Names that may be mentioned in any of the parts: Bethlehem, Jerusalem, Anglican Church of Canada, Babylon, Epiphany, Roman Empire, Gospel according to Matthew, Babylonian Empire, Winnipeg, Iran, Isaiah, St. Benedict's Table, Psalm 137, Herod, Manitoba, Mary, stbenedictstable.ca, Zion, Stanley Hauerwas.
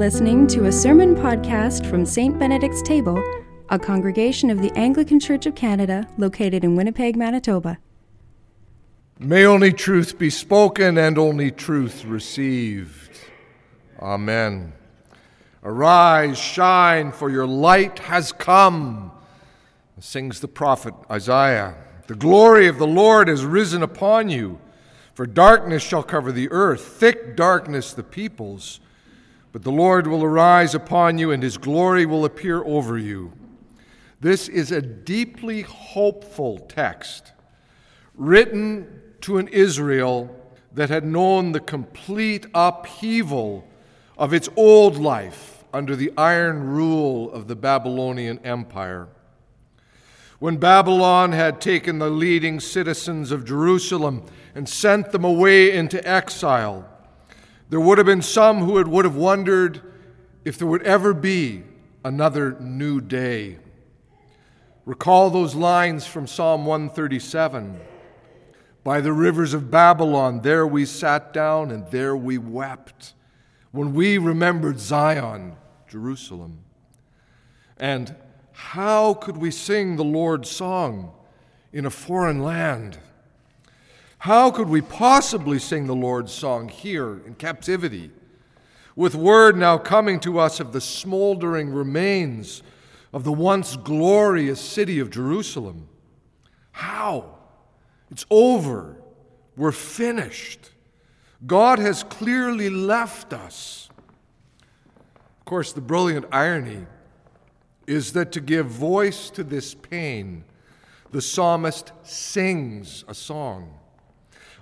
listening to a sermon podcast from St. Benedict's Table, a congregation of the Anglican Church of Canada located in Winnipeg, Manitoba. May only truth be spoken and only truth received. Amen. Arise, shine, for your light has come, sings the prophet Isaiah. The glory of the Lord has risen upon you, for darkness shall cover the earth, thick darkness the peoples. But the Lord will arise upon you, and his glory will appear over you. This is a deeply hopeful text written to an Israel that had known the complete upheaval of its old life under the iron rule of the Babylonian Empire. When Babylon had taken the leading citizens of Jerusalem and sent them away into exile, there would have been some who would have wondered if there would ever be another new day. Recall those lines from Psalm 137. By the rivers of Babylon, there we sat down and there we wept, when we remembered Zion, Jerusalem. And how could we sing the Lord's song in a foreign land? How could we possibly sing the Lord's song here in captivity, with word now coming to us of the smoldering remains of the once glorious city of Jerusalem? How? It's over. We're finished. God has clearly left us. Of course, the brilliant irony is that to give voice to this pain, the psalmist sings a song.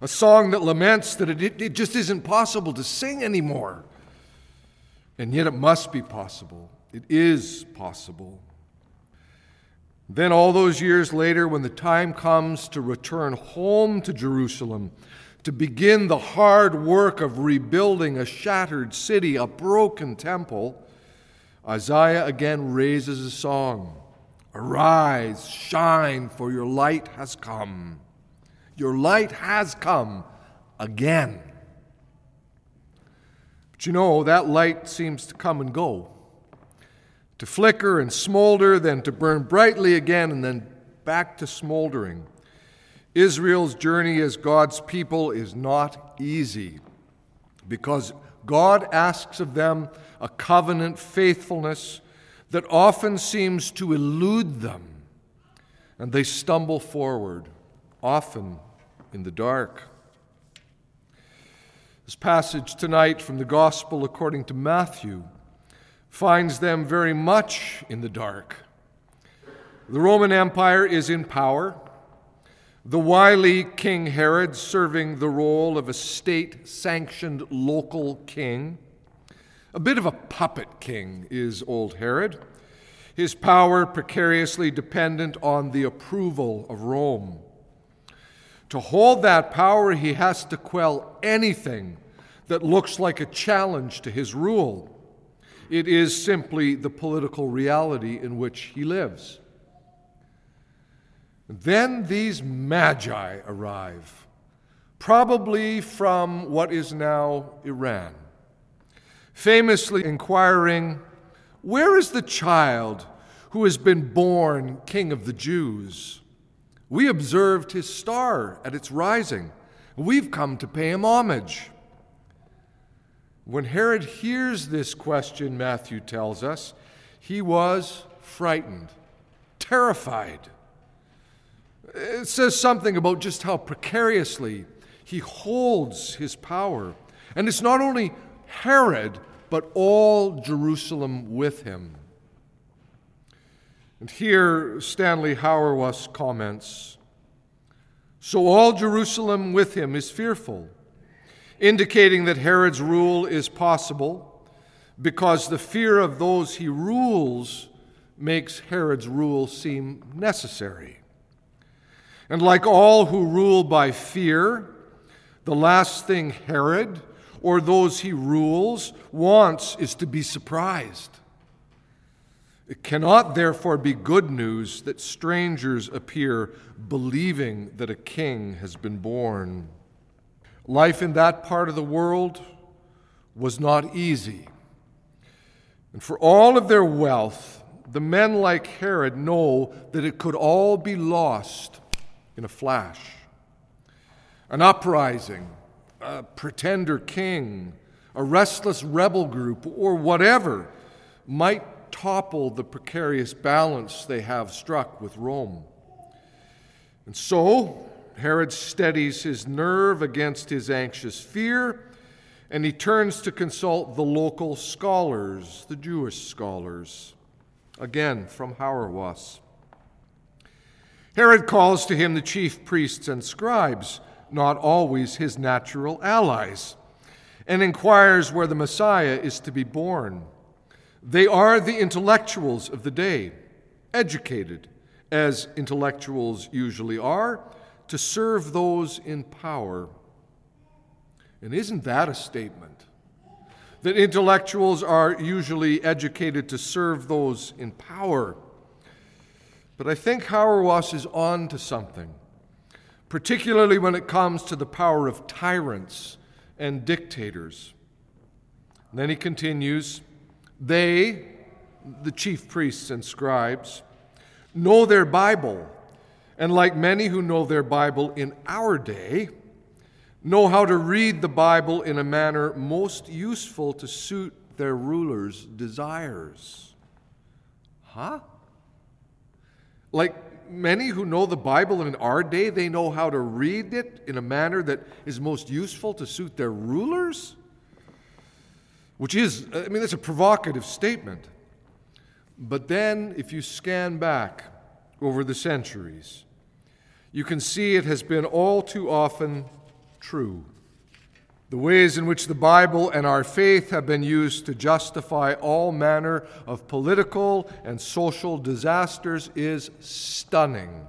A song that laments that it just isn't possible to sing anymore. And yet it must be possible. It is possible. Then all those years later, when the time comes to return home to Jerusalem, to begin the hard work of rebuilding a shattered city, a broken temple, Isaiah again raises a song. Arise, shine, for your light has come. Your light has come again. But you know, that light seems to come and go, to flicker and smolder, then to burn brightly again, and then back to smoldering. Israel's journey as God's people is not easy, because God asks of them a covenant faithfulness that often seems to elude them, and they stumble forward, often in the dark. This passage tonight from the Gospel according to Matthew finds them very much in the dark. The Roman Empire is in power, the wily King Herod serving the role of a state-sanctioned local king. A bit of a puppet king is old Herod, his power precariously dependent on the approval of Rome. To hold that power, he has to quell anything that looks like a challenge to his rule. It is simply the political reality in which he lives. Then these magi arrive, probably from what is now Iran, famously inquiring, "Where is the child who has been born King of the Jews? We observed his star at its rising, and we've come to pay him homage." When Herod hears this question, Matthew tells us, he was frightened, terrified. It says something about just how precariously he holds his power. And it's not only Herod, but all Jerusalem with him. And here Stanley Hauerwas comments, "So all Jerusalem with him is fearful, indicating that Herod's rule is possible because the fear of those he rules makes Herod's rule seem necessary. And like all who rule by fear, the last thing Herod or those he rules wants is to be surprised. It cannot therefore be good news that strangers appear believing that a king has been born." Life in that part of the world was not easy. And for all of their wealth, the men like Herod know that it could all be lost in a flash. An uprising, a pretender king, a restless rebel group, or whatever might topple the precarious balance they have struck with Rome. And so Herod steadies his nerve against his anxious fear, and he turns to consult the local scholars, the Jewish scholars, again from Hauerwas. Herod calls to him the chief priests and scribes, not always his natural allies, and inquires where the Messiah is to be born. They are the intellectuals of the day, educated, as intellectuals usually are, to serve those in power. And isn't that a statement? That intellectuals are usually educated to serve those in power. But I think Hauerwas is on to something, particularly when it comes to the power of tyrants and dictators. And then he continues, they, the chief priests and scribes, know their Bible, and like many who know their Bible in our day, know how to read the Bible in a manner most useful to suit their rulers' desires. Huh? Like many who know the Bible in our day, they know how to read it in a manner that is most useful to suit their rulers? Which is, I mean, that's a provocative statement. But then, if you scan back over the centuries, you can see it has been all too often true. The ways in which the Bible and our faith have been used to justify all manner of political and social disasters is stunning.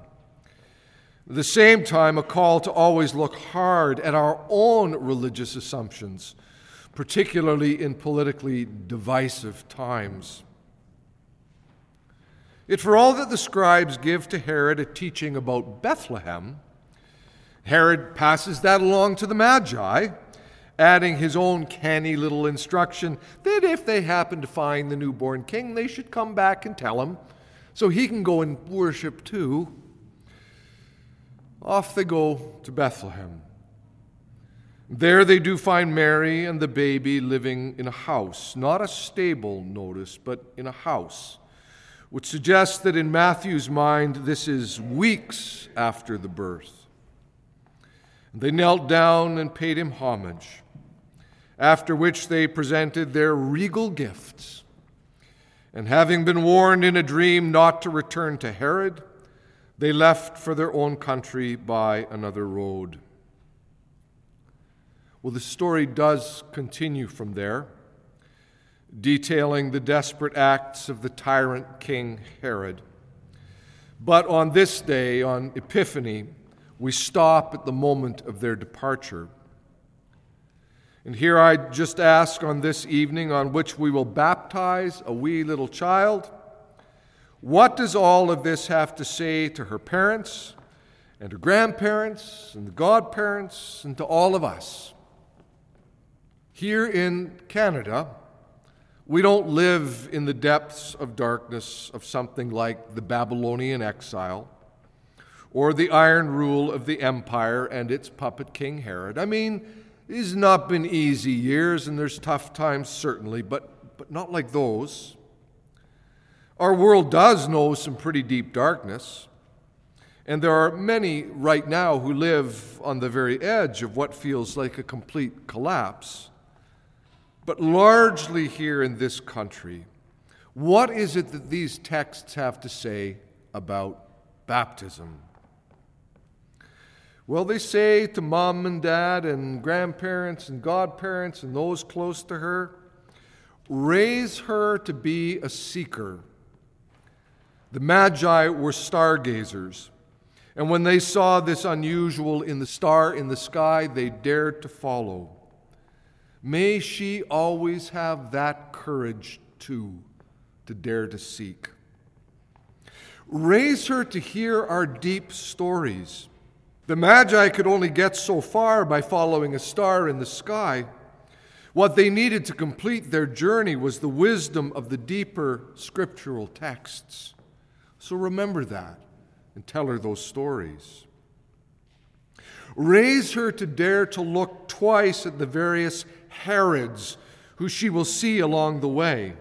At the same time, a call to always look hard at our own religious assumptions, particularly in politically divisive times. Yet for all that the scribes give to Herod a teaching about Bethlehem, Herod passes that along to the Magi, adding his own canny little instruction that if they happen to find the newborn king, they should come back and tell him so he can go and worship too. Off they go to Bethlehem. There they do find Mary and the baby living in a house, not a stable, notice, but in a house, which suggests that in Matthew's mind, this is weeks after the birth. They knelt down and paid him homage, after which they presented their regal gifts. And having been warned in a dream not to return to Herod, they left for their own country by another road. Well, the story does continue from there, detailing the desperate acts of the tyrant King Herod. But on this day, on Epiphany, we stop at the moment of their departure. And here I just ask on this evening on which we will baptize a wee little child, what does all of this have to say to her parents and her grandparents and the godparents and to all of us? Here in Canada, we don't live in the depths of darkness of something like the Babylonian exile, or the iron rule of the empire and its puppet King Herod. I mean, these have not been easy years, and there's tough times certainly, but not like those. Our world does know some pretty deep darkness, and there are many right now who live on the very edge of what feels like a complete collapse. But largely here in this country, what is it that these texts have to say about baptism? Well, they say to mom and dad and grandparents and godparents and those close to her, raise her to be a seeker. The Magi were stargazers, and when they saw this unusual in the star in the sky, they dared to follow. May she always have that courage too, to dare to seek. Raise her to hear our deep stories. The Magi could only get so far by following a star in the sky. What they needed to complete their journey was the wisdom of the deeper scriptural texts. So remember that and tell her those stories. Raise her to dare to look twice at the various Herods who she will see along the way,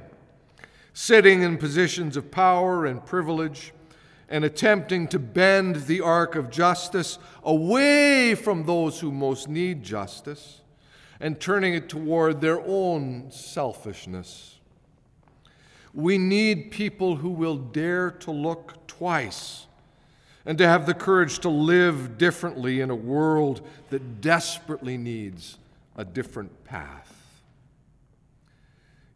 sitting in positions of power and privilege and attempting to bend the arc of justice away from those who most need justice and turning it toward their own selfishness. We need people who will dare to look twice and to have the courage to live differently in a world that desperately needs a different path.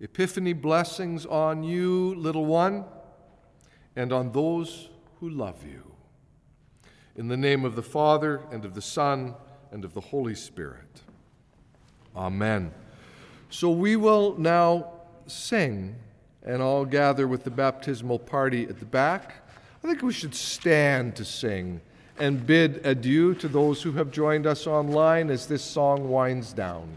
Epiphany blessings on you, little one, and on those who love you. In the name of the Father, and of the Son, and of the Holy Spirit. Amen. So we will now sing, and all gather with the baptismal party at the back. I think we should stand to sing and bid adieu to those who have joined us online as this song winds down.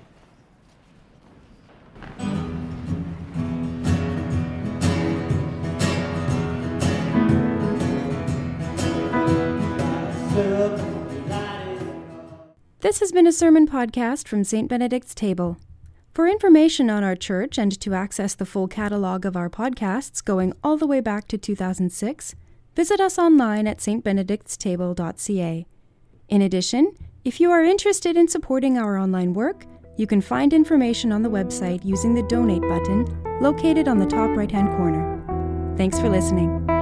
This has been a sermon podcast from St. Benedict's Table. For information on our church and to access the full catalog of our podcasts going all the way back to 2006, visit us online at stbenedictstable.ca. In addition, if you are interested in supporting our online work, you can find information on the website using the Donate button located on the top right-hand corner. Thanks for listening.